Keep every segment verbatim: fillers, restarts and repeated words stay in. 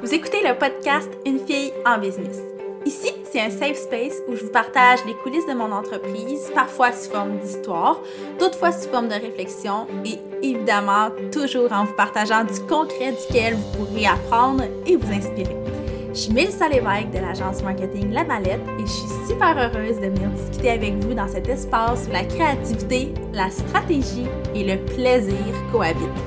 Vous écoutez le podcast Une fille en business. Ici, c'est un safe space où je vous partage les coulisses de mon entreprise, parfois sous forme d'histoire, d'autres fois sous forme de réflexion et évidemment, toujours en vous partageant du concret duquel vous pourrez apprendre et vous inspirer. Je suis Mélissa Lévesque de l'agence marketing La Mallette et je suis super heureuse de venir discuter avec vous dans cet espace où la créativité, la stratégie et le plaisir cohabitent.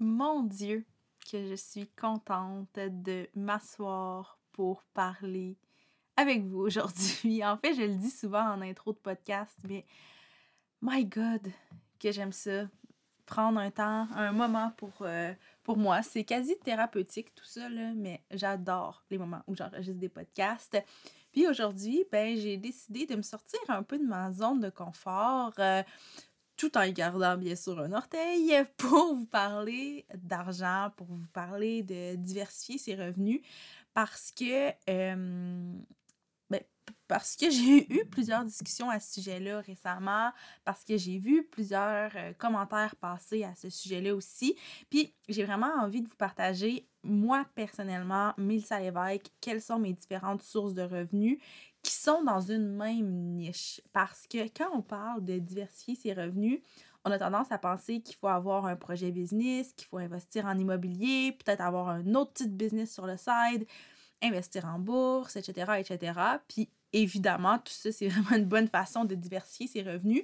Mon Dieu, que je suis contente de m'asseoir pour parler avec vous aujourd'hui. En fait, je le dis souvent en intro de podcast, mais my God, que j'aime ça. Prendre un temps, un moment pour, euh, pour moi. C'est quasi thérapeutique tout ça, là, mais j'adore les moments où j'enregistre des podcasts. Puis aujourd'hui, ben, j'ai décidé de me sortir un peu de ma zone de confort, euh, tout en y gardant bien sûr un orteil, pour vous parler d'argent, pour vous parler de diversifier ses revenus, parce que... Euh, ben, Parce que j'ai eu plusieurs discussions à ce sujet-là récemment, parce que j'ai vu plusieurs euh, commentaires passer à ce sujet-là aussi. Puis, j'ai vraiment envie de vous partager, moi personnellement, Mélissa Lévesque, quelles sont mes différentes sources de revenus qui sont dans une même niche. Parce que quand on parle de diversifier ses revenus, on a tendance à penser qu'il faut avoir un projet business, qu'il faut investir en immobilier, peut-être avoir un autre petit business sur le side, investir en bourse, et cetera, et cetera. Puis, évidemment, tout ça, c'est vraiment une bonne façon de diversifier ses revenus.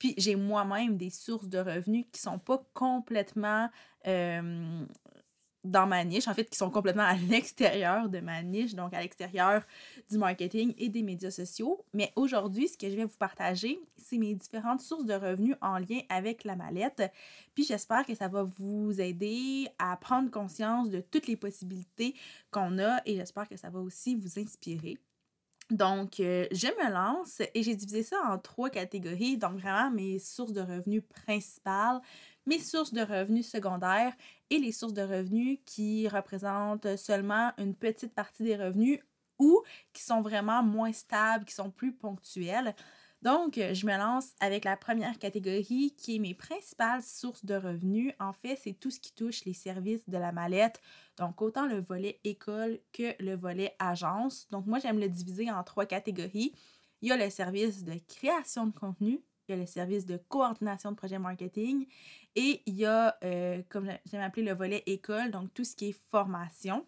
Puis, j'ai moi-même des sources de revenus qui ne sont pas complètement euh, dans ma niche. En fait, qui sont complètement à l'extérieur de ma niche, donc à l'extérieur du marketing et des médias sociaux. Mais aujourd'hui, ce que je vais vous partager, c'est mes différentes sources de revenus en lien avec La Mallette. Puis, j'espère que ça va vous aider à prendre conscience de toutes les possibilités qu'on a et j'espère que ça va aussi vous inspirer. Donc, euh, je me lance et j'ai divisé ça en trois catégories. Donc, vraiment mes sources de revenus principales, mes sources de revenus secondaires et les sources de revenus qui représentent seulement une petite partie des revenus ou qui sont vraiment moins stables, qui sont plus ponctuelles. Donc, je me lance avec la première catégorie qui est mes principales sources de revenus. En fait, c'est tout ce qui touche les services de La Mallette, donc autant le volet école que le volet agence. Donc, moi, j'aime le diviser en trois catégories. Il y a le service de création de contenu, il y a le service de coordination de projet marketing et il y a, euh, comme j'aime appeler le volet école, donc tout ce qui est formation.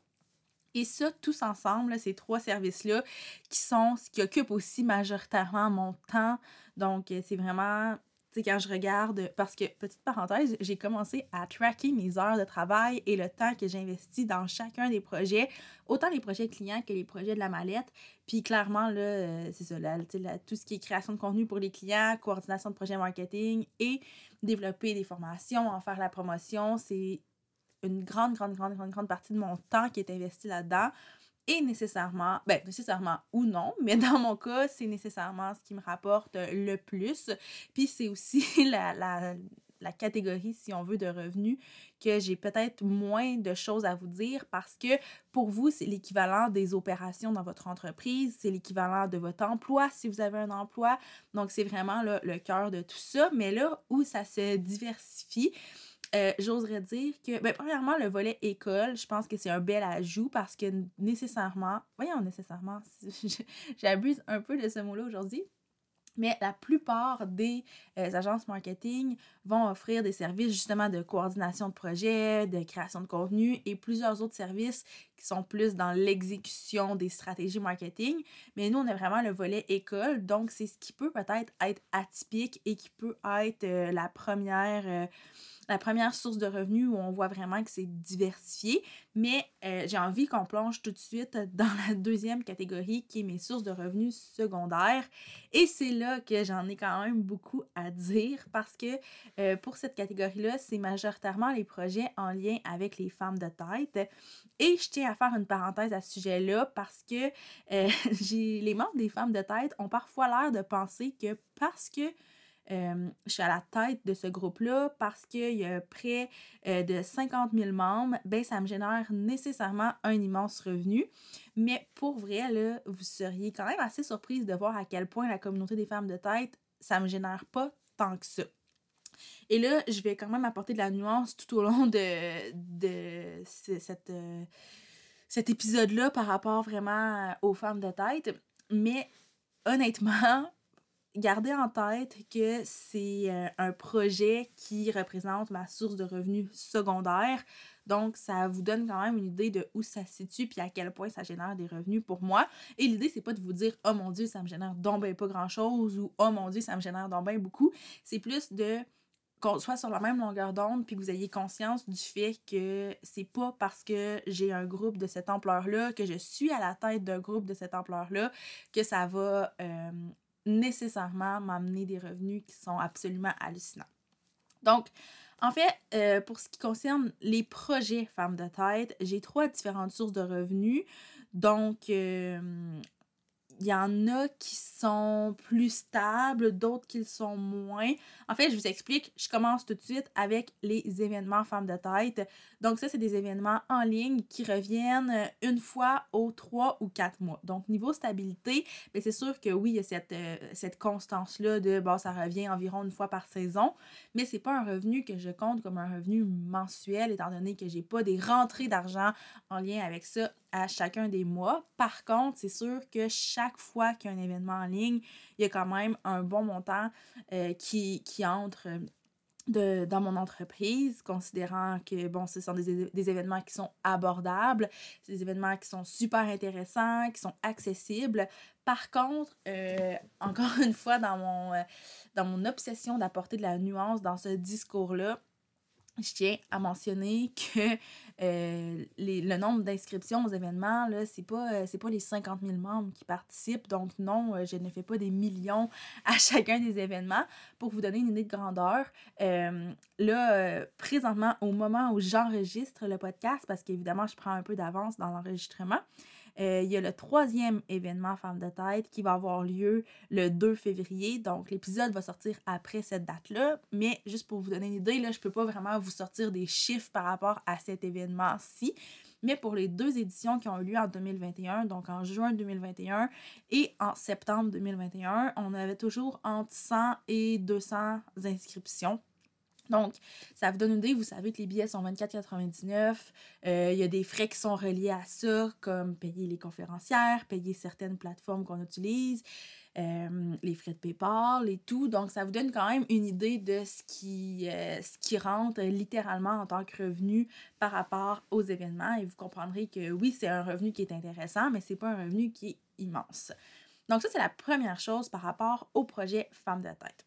Et ça, tous ensemble, là, ces trois services-là, qui sont ce qui occupe aussi majoritairement mon temps. Donc, c'est vraiment, tu sais, quand je regarde, parce que, petite parenthèse, j'ai commencé à tracker mes heures de travail et le temps que j'investis dans chacun des projets, autant les projets clients que les projets de La Mallette. Puis, clairement, là, c'est ça, là, là, tout ce qui est création de contenu pour les clients, coordination de projets marketing et développer des formations, en faire la promotion, c'est... une grande, grande, grande, grande, grande partie de mon temps qui est investi là-dedans et nécessairement, ben nécessairement ou non, mais dans mon cas, c'est nécessairement ce qui me rapporte le plus. Puis c'est aussi la, la, la catégorie, si on veut, de revenus que j'ai peut-être moins de choses à vous dire parce que pour vous, c'est l'équivalent des opérations dans votre entreprise, c'est l'équivalent de votre emploi si vous avez un emploi. Donc, c'est vraiment là, le cœur de tout ça. Mais là où ça se diversifie, Euh, j'oserais dire que, ben, premièrement, le volet école, je pense que c'est un bel ajout parce que nécessairement, voyons nécessairement, j'abuse un peu de ce mot-là aujourd'hui, mais la plupart des euh, agences marketing vont offrir des services justement de coordination de projet, de création de contenu et plusieurs autres services qui sont plus dans l'exécution des stratégies marketing. Mais nous, on a vraiment le volet école, donc c'est ce qui peut peut-être être atypique et qui peut être euh, la première... Euh, la première source de revenus où on voit vraiment que c'est diversifié, mais euh, j'ai envie qu'on plonge tout de suite dans la deuxième catégorie qui est mes sources de revenus secondaires. Et c'est là que j'en ai quand même beaucoup à dire parce que euh, pour cette catégorie-là, c'est majoritairement les projets en lien avec les femmes de tête. Et je tiens à faire une parenthèse à ce sujet-là parce que euh, j'ai, les membres des femmes de tête ont parfois l'air de penser que parce que Euh, je suis à la tête de ce groupe-là parce qu'il y a près euh, de cinquante mille membres, ben ça me génère nécessairement un immense revenu. Mais pour vrai, là, vous seriez quand même assez surprise de voir à quel point la communauté des femmes de tête, ça me génère pas tant que ça. Et là, je vais quand même apporter de la nuance tout au long de, de cette, euh, cet épisode-là par rapport vraiment aux femmes de tête. Mais honnêtement, gardez en tête que c'est un projet qui représente ma source de revenus secondaire. Donc, ça vous donne quand même une idée de où ça se situe puis à quel point ça génère des revenus pour moi. Et l'idée, c'est pas de vous dire « Oh mon Dieu, ça me génère donc ben pas grand-chose » ou « Oh mon Dieu, ça me génère donc ben beaucoup ». C'est plus de qu'on soit sur la même longueur d'onde puis que vous ayez conscience du fait que c'est pas parce que j'ai un groupe de cette ampleur-là, que je suis à la tête d'un groupe de cette ampleur-là, que ça va euh, nécessairement m'amener des revenus qui sont absolument hallucinants. Donc, en fait, euh, pour ce qui concerne les projets Femmes de tête, j'ai trois différentes sources de revenus. Donc, euh, il y en a qui sont plus stables, d'autres qui le sont moins. En fait, je vous explique, je commence tout de suite avec les événements Femmes de tête. Donc ça, c'est des événements en ligne qui reviennent une fois aux trois ou quatre mois. Donc niveau stabilité, bien, c'est sûr que oui, il y a cette, euh, cette constance-là de, bon, ça revient environ une fois par saison, mais c'est pas un revenu que je compte comme un revenu mensuel, étant donné que j'ai pas des rentrées d'argent en lien avec ça à chacun des mois. Par contre, c'est sûr que chaque fois qu'il y a un événement en ligne, il y a quand même un bon montant euh, qui, qui entre de, dans mon entreprise, considérant que, bon, ce sont des, des événements qui sont abordables, c'est des événements qui sont super intéressants, qui sont accessibles. Par contre, euh, encore une fois, dans mon, euh, dans mon obsession d'apporter de la nuance dans ce discours-là, je tiens à mentionner que euh, les, le nombre d'inscriptions aux événements, là, c'est pas, euh, c'est pas les cinquante mille membres qui participent. Donc non, euh, je ne fais pas des millions à chacun des événements. Pour vous donner une idée de grandeur, euh, là, euh, présentement, au moment où j'enregistre le podcast, parce qu'évidemment, je prends un peu d'avance dans l'enregistrement, Euh, il y a le troisième événement Femmes de tête qui va avoir lieu le deux février. Donc, l'épisode va sortir après cette date-là. Mais juste pour vous donner une idée, là, je ne peux pas vraiment vous sortir des chiffres par rapport à cet événement-ci. Mais pour les deux éditions qui ont eu lieu en deux mille vingt et un, donc en juin deux mille vingt et un et en septembre deux mille vingt et un, on avait toujours entre cent et deux cents inscriptions. Donc, ça vous donne une idée, vous savez que les billets sont vingt-quatre quatre-vingt-dix-neuf, euh, il y a des frais qui sont reliés à ça, comme payer les conférencières, payer certaines plateformes qu'on utilise, euh, les frais de PayPal et tout. Donc, ça vous donne quand même une idée de ce qui, euh, ce qui rentre littéralement en tant que revenu par rapport aux événements. Et vous comprendrez que oui, c'est un revenu qui est intéressant, mais c'est pas un revenu qui est immense. Donc ça, c'est la première chose par rapport au projet Femmes de tête.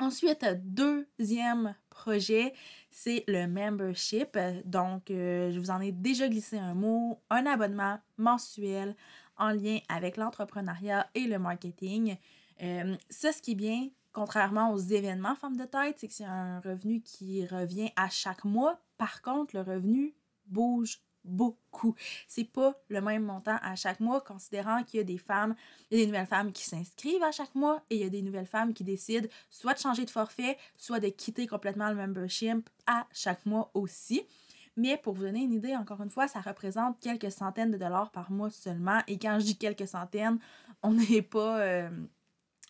Ensuite, deuxième projet, c'est le membership. Donc, euh, je vous en ai déjà glissé un mot, un abonnement mensuel en lien avec l'entrepreneuriat et le marketing. Euh, ça, ce qui est bien, contrairement aux événements Femmes de tête, c'est que c'est un revenu qui revient à chaque mois. Par contre, le revenu bouge beaucoup. C'est pas le même montant à chaque mois, considérant qu'il y a des femmes, il y a des nouvelles femmes qui s'inscrivent à chaque mois et il y a des nouvelles femmes qui décident soit de changer de forfait, soit de quitter complètement le membership à chaque mois aussi. Mais pour vous donner une idée, encore une fois, ça représente quelques centaines de dollars par mois seulement. Et quand je dis quelques centaines, on n'est pas, euh,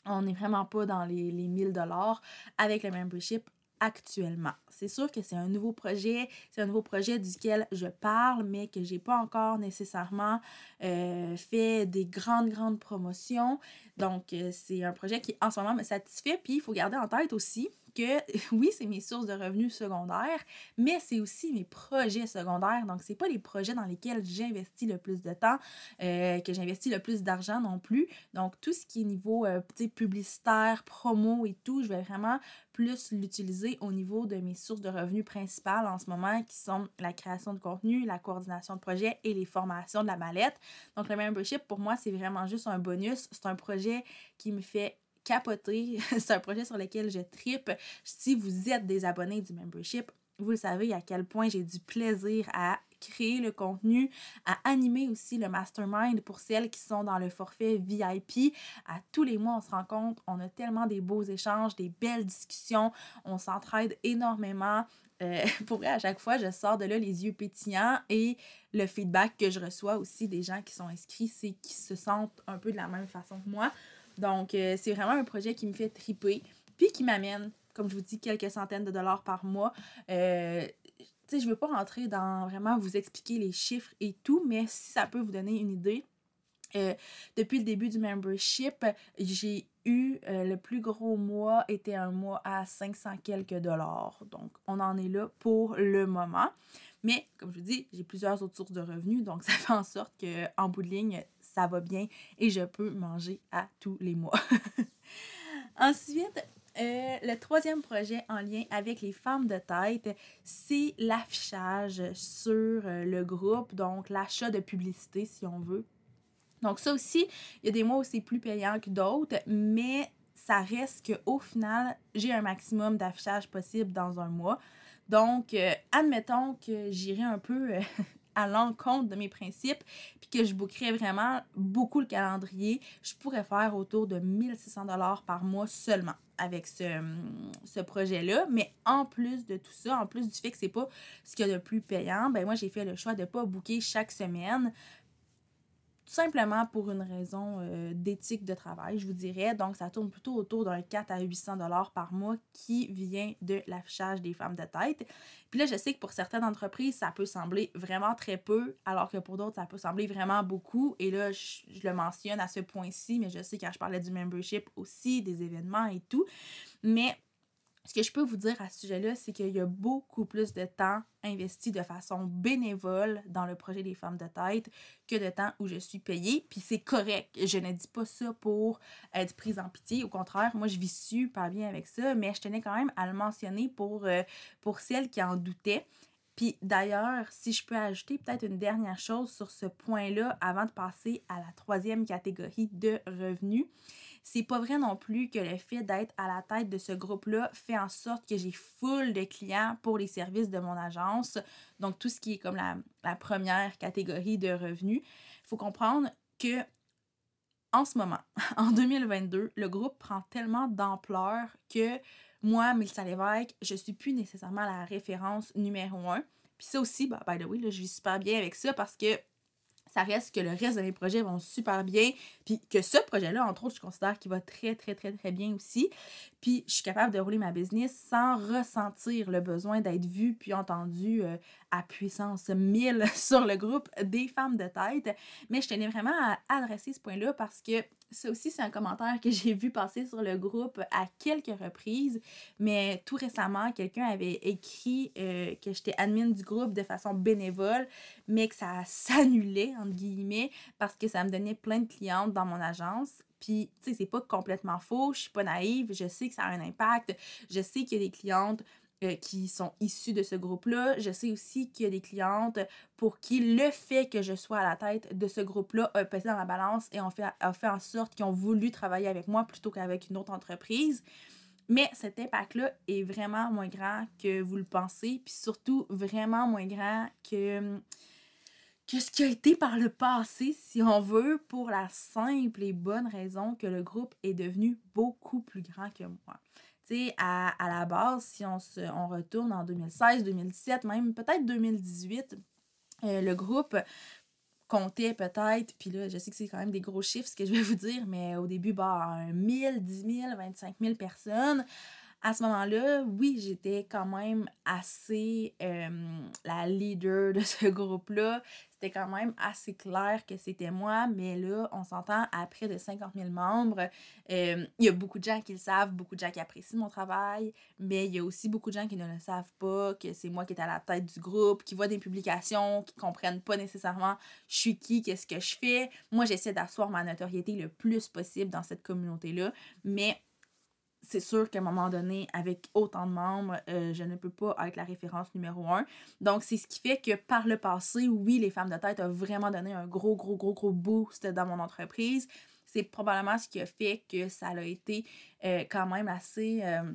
on n'est vraiment pas dans les, les mille dollars avec le membership actuellement. C'est sûr que c'est un nouveau projet, c'est un nouveau projet duquel je parle, mais que j'ai pas encore nécessairement euh, fait des grandes, grandes promotions. Donc, euh, c'est un projet qui, en ce moment, me satisfait. Puis, il faut garder en tête aussi que, oui, c'est mes sources de revenus secondaires, mais c'est aussi mes projets secondaires. Donc, c'est pas les projets dans lesquels j'investis le plus de temps, euh, que j'investis le plus d'argent non plus. Donc, tout ce qui est niveau euh, publicitaire, promo et tout, je vais vraiment plus l'utiliser au niveau de mes sources de revenus principales en ce moment, qui sont la création de contenu, la coordination de projets et les formations de la mallette. Donc, le membership, pour moi, c'est vraiment juste un bonus. C'est un projet qui me fait capoter. C'est un projet sur lequel je tripe. Si vous êtes des abonnés du membership, vous le savez à quel point j'ai du plaisir à créer le contenu, à animer aussi le mastermind pour celles qui sont dans le forfait V I P. À tous les mois, on se rencontre, on a tellement des beaux échanges, des belles discussions, on s'entraide énormément. Euh, pour vrai, à chaque fois, je sors de là les yeux pétillants et le feedback que je reçois aussi des gens qui sont inscrits, c'est qu'ils se sentent un peu de la même façon que moi. Donc, euh, c'est vraiment un projet qui me fait triper puis qui m'amène comme je vous dis, quelques centaines de dollars par mois. Euh, tu sais, je ne veux pas rentrer dans vraiment vous expliquer les chiffres et tout, mais si ça peut vous donner une idée. Euh, depuis le début du membership, j'ai eu euh, le plus gros mois était un mois à cinq cents quelques dollars. Donc, on en est là pour le moment. Mais, comme je vous dis, j'ai plusieurs autres sources de revenus. Donc, ça fait en sorte qu'en bout de ligne, ça va bien et je peux manger à tous les mois. Ensuite, euh, le troisième projet en lien avec les femmes de tête, c'est l'affichage sur le groupe. Donc, l'achat de publicité, si on veut. Donc ça aussi, il y a des mois où c'est plus payant que d'autres, mais ça reste qu'au final, j'ai un maximum d'affichage possible dans un mois. Donc, euh, admettons que j'irai un peu euh, à l'encontre de mes principes, puis que je bookerais vraiment beaucoup le calendrier. Je pourrais faire autour de mille six cents dollars par mois seulement avec ce, ce projet-là. Mais en plus de tout ça, en plus du fait que c'est pas ce qu'il y a de plus payant, ben moi j'ai fait le choix de ne pas booker chaque semaine. Tout simplement pour une raison euh, d'éthique de travail, je vous dirais. Donc, ça tourne plutôt autour d'un quatre cents à huit cents dollars par mois qui vient de l'affichage des femmes de tête. Puis là, je sais que pour certaines entreprises, ça peut sembler vraiment très peu, alors que pour d'autres, ça peut sembler vraiment beaucoup. Et là, je, je le mentionne à ce point-ci, mais je sais quand je parlais du membership aussi, des événements et tout. Mais ce que je peux vous dire à ce sujet-là, c'est qu'il y a beaucoup plus de temps investi de façon bénévole dans le projet des femmes de tête que de temps où je suis payée. Puis c'est correct. Je ne dis pas ça pour être prise en pitié. Au contraire, moi, je vis super bien avec ça. Mais je tenais quand même à le mentionner pour, euh, pour celles qui en doutaient. Puis d'ailleurs, si je peux ajouter peut-être une dernière chose sur ce point-là avant de passer à la troisième catégorie de revenus, c'est pas vrai non plus que le fait d'être à la tête de ce groupe-là fait en sorte que j'ai full de clients pour les services de mon agence. Donc tout ce qui est comme la, la première catégorie de revenus, il faut comprendre que en ce moment, en deux mille vingt-deux, le groupe prend tellement d'ampleur que moi, Mélissa Lévesque, je ne suis plus nécessairement la référence numéro un. Puis ça aussi, bah, by the way, là, je vis super bien avec ça parce que ça reste que le reste de mes projets vont super bien. Puis que ce projet-là, entre autres, je considère qu'il va très, très, très, très bien aussi. Puis je suis capable de rouler ma business sans ressentir le besoin d'être vue puis entendue euh, à puissance mille sur le groupe des femmes de tête. Mais je tenais vraiment à adresser ce point-là parce que ça aussi, c'est un commentaire que j'ai vu passer sur le groupe à quelques reprises, mais tout récemment, quelqu'un avait écrit euh, que j'étais admin du groupe de façon bénévole, mais que ça s'annulait, entre guillemets, parce que ça me donnait plein de clientes dans mon agence. Puis, tu sais, c'est pas complètement faux, je suis pas naïve, je sais que ça a un impact, je sais qu'il y a des clientes euh, qui sont issues de ce groupe-là, je sais aussi qu'il y a des clientes pour qui le fait que je sois à la tête de ce groupe-là a pesé dans la balance et on fait, a fait en sorte qu'ils ont voulu travailler avec moi plutôt qu'avec une autre entreprise. Mais cet impact-là est vraiment moins grand que vous le pensez, puis surtout vraiment moins grand que, que ce qui a été par le passé, si on veut, pour la simple et bonne raison que le groupe est devenu beaucoup plus grand que moi. Tu sais, à, à la base, si on, se, on retourne en deux mille seize, deux mille dix-sept, même peut-être deux mille dix-huit, Euh, le groupe comptait peut-être, puis là, je sais que c'est quand même des gros chiffres, ce que je vais vous dire, mais au début, bah, mille, dix mille, vingt-cinq mille personnes. À ce moment-là, oui, j'étais quand même assez euh, la leader de ce groupe-là. C'était quand même assez clair que c'était moi, mais là, on s'entend à près de cinquante mille membres. Euh, il y a beaucoup de gens qui le savent, beaucoup de gens qui apprécient mon travail, mais il y a aussi beaucoup de gens qui ne le savent pas, que c'est moi qui est à la tête du groupe, qui voient des publications, qui ne comprennent pas nécessairement je suis qui, qu'est-ce que je fais. Moi, j'essaie d'asseoir ma notoriété le plus possible dans cette communauté-là, mais c'est sûr qu'à un moment donné, avec autant de membres, euh, je ne peux pas être la référence numéro un. Donc, c'est ce qui fait que par le passé, oui, les femmes de tête ont vraiment donné un gros, gros, gros, gros boost dans mon entreprise. C'est probablement ce qui a fait que ça a été euh, quand même assez... Euh...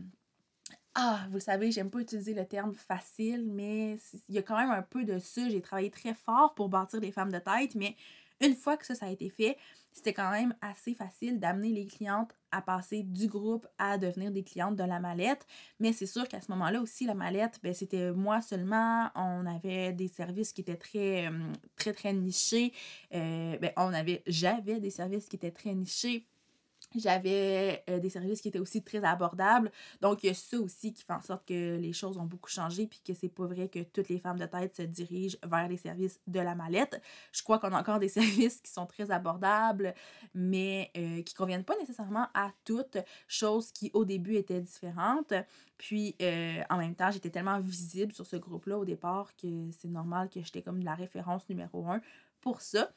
Ah, vous le savez, j'aime pas utiliser le terme facile, mais il y a quand même un peu de ça. J'ai travaillé très fort pour bâtir des femmes de tête, mais une fois que ça, ça a été fait, c'était quand même assez facile d'amener les clientes à passer du groupe à devenir des clientes de la mallette. Mais c'est sûr qu'à ce moment-là aussi, la mallette, ben, c'était moi seulement. On avait des services qui étaient très, très, très nichés. Euh, ben, on avait, j'avais des services qui étaient très nichés. J'avais euh, des services qui étaient aussi très abordables. Donc, il y a ça aussi qui fait en sorte que les choses ont beaucoup changé puis que c'est pas vrai que toutes les femmes de tête se dirigent vers les services de La Mallette. Je crois qu'on a encore des services qui sont très abordables, mais euh, qui conviennent pas nécessairement à toutes, chose qui, au début, était différente. Puis, euh, en même temps, j'étais tellement visible sur ce groupe-là au départ que c'est normal que j'étais comme la référence numéro un pour ça.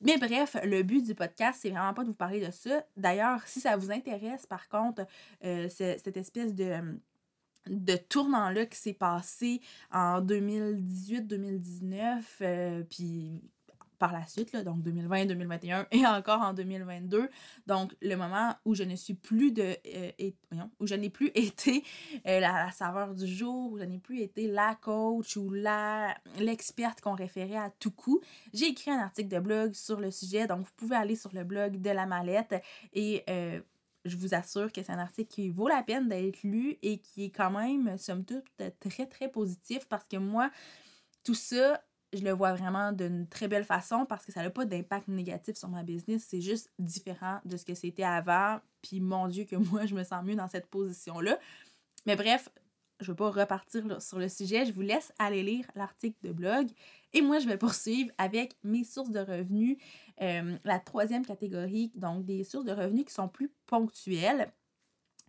Mais bref, le but du podcast, c'est vraiment pas de vous parler de ça. D'ailleurs, si ça vous intéresse, par contre, euh, cette espèce de, de tournant-là qui s'est passé en deux mille dix-huit deux mille dix-neuf, euh, puis par la suite, là, donc deux mille vingt, deux mille vingt et un et encore en deux mille vingt-deux. Donc, le moment où je ne suis plus de... Euh, et, voyons, où je n'ai plus été euh, la, la saveur du jour, où je n'ai plus été la coach ou la l'experte qu'on référait à tout coup. J'ai écrit un article de blog sur le sujet, donc vous pouvez aller sur le blog de La Mallette et... Euh, je vous assure que c'est un article qui vaut la peine d'être lu et qui est quand même, somme toute, très, très positif parce que moi, tout ça... je le vois vraiment d'une très belle façon parce que ça n'a pas d'impact négatif sur ma business. C'est juste différent de ce que c'était avant. Puis mon Dieu que moi, je me sens mieux dans cette position-là. Mais bref, je ne veux pas repartir sur le sujet. Je vous laisse aller lire l'article de blog. Et moi, je vais poursuivre avec mes sources de revenus. Euh, la troisième catégorie, donc des sources de revenus qui sont plus ponctuelles.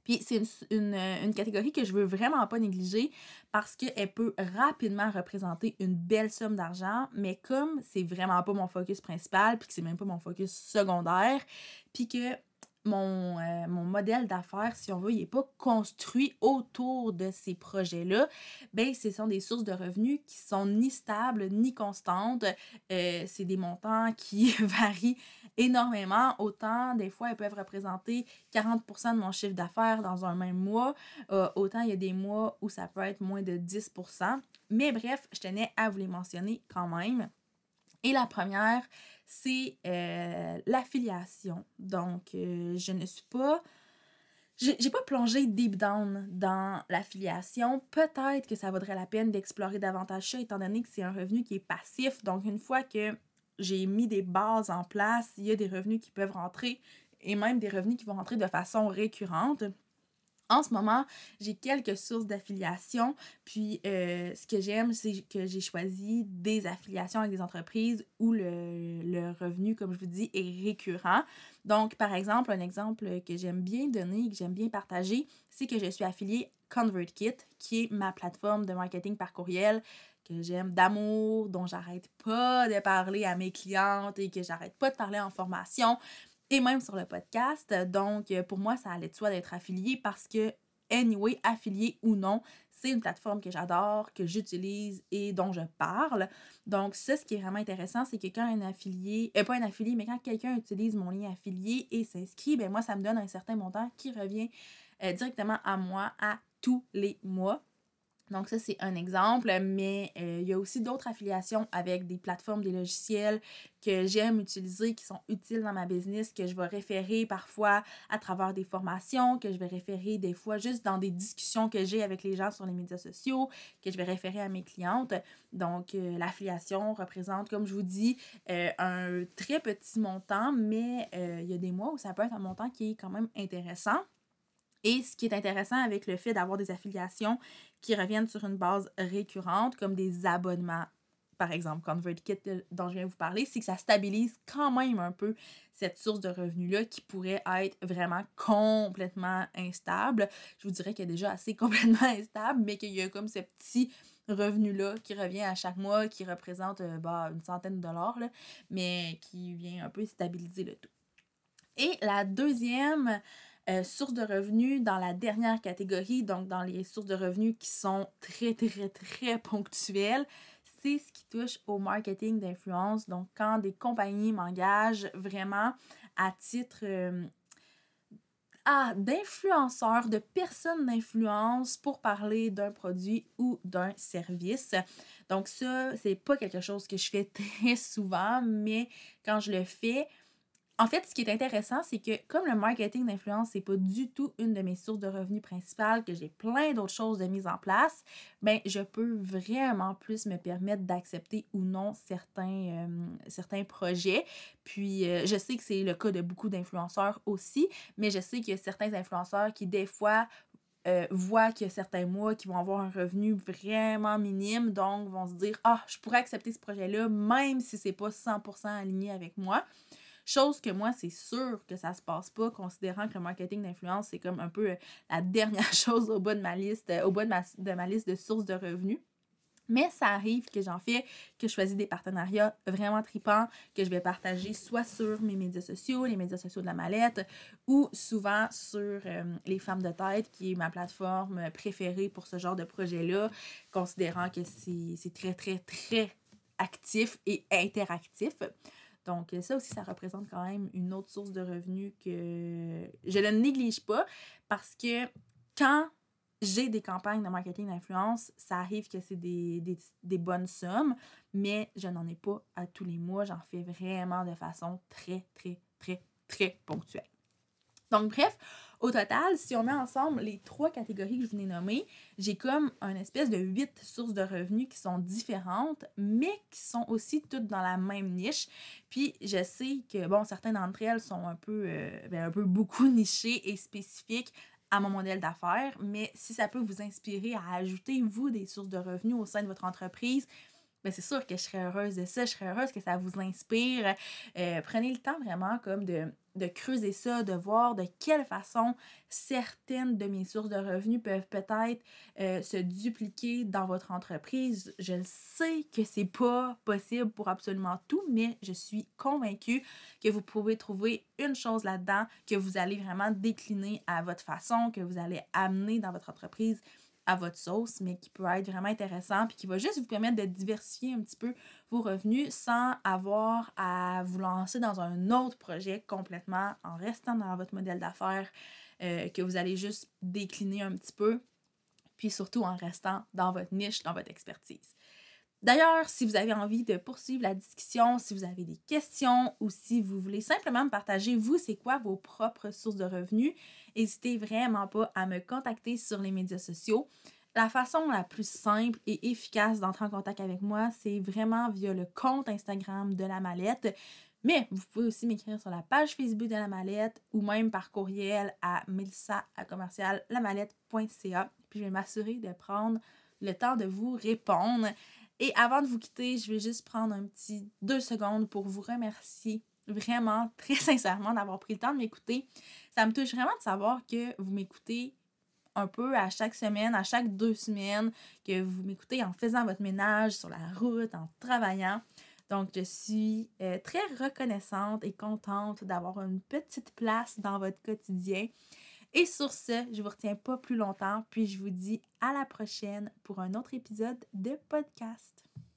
Puis c'est une, une, une catégorie que je veux vraiment pas négliger parce qu'elle peut rapidement représenter une belle somme d'argent, mais comme c'est vraiment pas mon focus principal, puis que c'est même pas mon focus secondaire, puis que mon, euh, mon modèle d'affaires, si on veut, il n'est pas construit autour de ces projets-là, bien ce sont des sources de revenus qui sont ni stables, ni constantes. Euh, c'est des montants qui varient énormément. Autant, des fois, elles peuvent représenter quarante pour cent de mon chiffre d'affaires dans un même mois. Euh, autant, il y a des mois où ça peut être moins de dix pour cent. Mais bref, je tenais à vous les mentionner quand même. Et la première, c'est euh, l'affiliation. Donc, euh, je ne suis pas... J'ai, j'ai pas plongé deep down dans l'affiliation. Peut-être que ça vaudrait la peine d'explorer davantage ça, étant donné que c'est un revenu qui est passif. Donc, une fois que... j'ai mis des bases en place, il y a des revenus qui peuvent rentrer et même des revenus qui vont rentrer de façon récurrente. En ce moment, j'ai quelques sources d'affiliation, puis euh, ce que j'aime, c'est que j'ai choisi des affiliations avec des entreprises où le, le revenu, comme je vous dis, est récurrent. Donc, par exemple, un exemple que j'aime bien donner et que j'aime bien partager, c'est que je suis affiliée ConvertKit, qui est ma plateforme de marketing par courriel, que j'aime d'amour, dont j'arrête pas de parler à mes clientes et que j'arrête pas de parler en formation et même sur le podcast. Donc, pour moi, ça allait de soi d'être affiliée parce que, anyway, affiliée ou non, c'est une plateforme que j'adore, que j'utilise et dont je parle. Donc, ça, ce qui est vraiment intéressant, c'est que quand un affilié, euh, pas un affilié, mais quand quelqu'un utilise mon lien affilié et s'inscrit, ben moi, ça me donne un certain montant qui revient euh, directement à moi à tous les mois. Donc ça, c'est un exemple, mais euh, il y a aussi d'autres affiliations avec des plateformes, des logiciels que j'aime utiliser, qui sont utiles dans ma business, que je vais référer parfois à travers des formations, que je vais référer des fois juste dans des discussions que j'ai avec les gens sur les médias sociaux, que je vais référer à mes clientes. Donc euh, l'affiliation représente, comme je vous dis, euh, un très petit montant, mais euh, il y a des mois où ça peut être un montant qui est quand même intéressant. Et ce qui est intéressant avec le fait d'avoir des affiliations qui reviennent sur une base récurrente, comme des abonnements, par exemple ConvertKit dont je viens de vous parler, c'est que ça stabilise quand même un peu cette source de revenus-là qui pourrait être vraiment complètement instable. Je vous dirais qu'elle est déjà assez complètement instable, mais qu'il y a comme ce petit revenu-là qui revient à chaque mois, qui représente bah, une centaine de dollars, là, mais qui vient un peu stabiliser le tout. Et la deuxième... Euh, sources de revenus dans la dernière catégorie, donc dans les sources de revenus qui sont très, très, très ponctuelles, c'est ce qui touche au marketing d'influence. Donc, quand des compagnies m'engagent vraiment à titre euh, ah, d'influenceur, de personne d'influence pour parler d'un produit ou d'un service. Donc, ça, c'est pas quelque chose que je fais très souvent, mais quand je le fais, En fait, ce qui est intéressant, c'est que comme le marketing d'influence, c'est pas du tout une de mes sources de revenus principales, que j'ai plein d'autres choses de mise en place, bien, je peux vraiment plus me permettre d'accepter ou non certains, euh, certains projets. Puis, euh, je sais que c'est le cas de beaucoup d'influenceurs aussi, mais je sais qu'il y a certains influenceurs qui, des fois, Euh, voient qu'il y a certains mois qui vont avoir un revenu vraiment minime, donc vont se dire « Ah, je pourrais accepter ce projet-là, même si c'est pas cent pour cent aligné avec moi. » Chose que moi, c'est sûr que ça se passe pas, considérant que le marketing d'influence, c'est comme un peu la dernière chose au bas de ma liste, au bas de ma, de ma liste de sources de revenus. Mais ça arrive que j'en fais, que je choisis des partenariats vraiment tripants, que je vais partager soit sur mes médias sociaux, les médias sociaux de La Mallette, ou souvent sur euh, les Femmes de Tête, qui est ma plateforme préférée pour ce genre de projet-là, considérant que c'est, c'est très, très, très actif et interactif. Donc ça aussi, ça représente quand même une autre source de revenus que je ne néglige pas, parce que quand j'ai des campagnes de marketing d'influence, ça arrive que c'est des, des, des bonnes sommes, mais je n'en ai pas à tous les mois. J'en fais vraiment de façon très, très, très, très ponctuelle. Donc bref, au total, si on met ensemble les trois catégories que je vous ai nommées, j'ai comme une espèce de huit sources de revenus qui sont différentes, mais qui sont aussi toutes dans la même niche. Puis je sais que, bon, certaines d'entre elles sont un peu, euh, bien, un peu beaucoup nichées et spécifiques à mon modèle d'affaires, mais si ça peut vous inspirer à ajouter, vous, des sources de revenus au sein de votre entreprise, bien, c'est sûr que je serais heureuse de ça, je serais heureuse que ça vous inspire. Euh, prenez le temps vraiment comme de, de creuser ça, de voir de quelle façon certaines de mes sources de revenus peuvent peut-être euh, se dupliquer dans votre entreprise. Je le sais que c'est pas possible pour absolument tout, mais je suis convaincue que vous pouvez trouver une chose là-dedans que vous allez vraiment décliner à votre façon, que vous allez amener dans votre entreprise à votre sauce, mais qui peut être vraiment intéressant puis qui va juste vous permettre de diversifier un petit peu vos revenus sans avoir à vous lancer dans un autre projet complètement, en restant dans votre modèle d'affaires euh, que vous allez juste décliner un petit peu, puis surtout en restant dans votre niche, dans votre expertise. D'ailleurs, si vous avez envie de poursuivre la discussion, si vous avez des questions ou si vous voulez simplement me partager, vous, c'est quoi vos propres sources de revenus, n'hésitez vraiment pas à me contacter sur les médias sociaux. La façon la plus simple et efficace d'entrer en contact avec moi, c'est vraiment via le compte Instagram de La Mallette. Mais vous pouvez aussi m'écrire sur la page Facebook de La Mallette ou même par courriel à mélissa arobase la mallette point c a. Puis je vais m'assurer de prendre le temps de vous répondre. Et avant de vous quitter, je vais juste prendre un petit deux secondes pour vous remercier vraiment, très sincèrement, d'avoir pris le temps de m'écouter. Ça me touche vraiment de savoir que vous m'écoutez un peu à chaque semaine, à chaque deux semaines, que vous m'écoutez en faisant votre ménage, sur la route, en travaillant. Donc, je suis euh, très reconnaissante et contente d'avoir une petite place dans votre quotidien. Et sur ce, je ne vous retiens pas plus longtemps, puis je vous dis à la prochaine pour un autre épisode de podcast.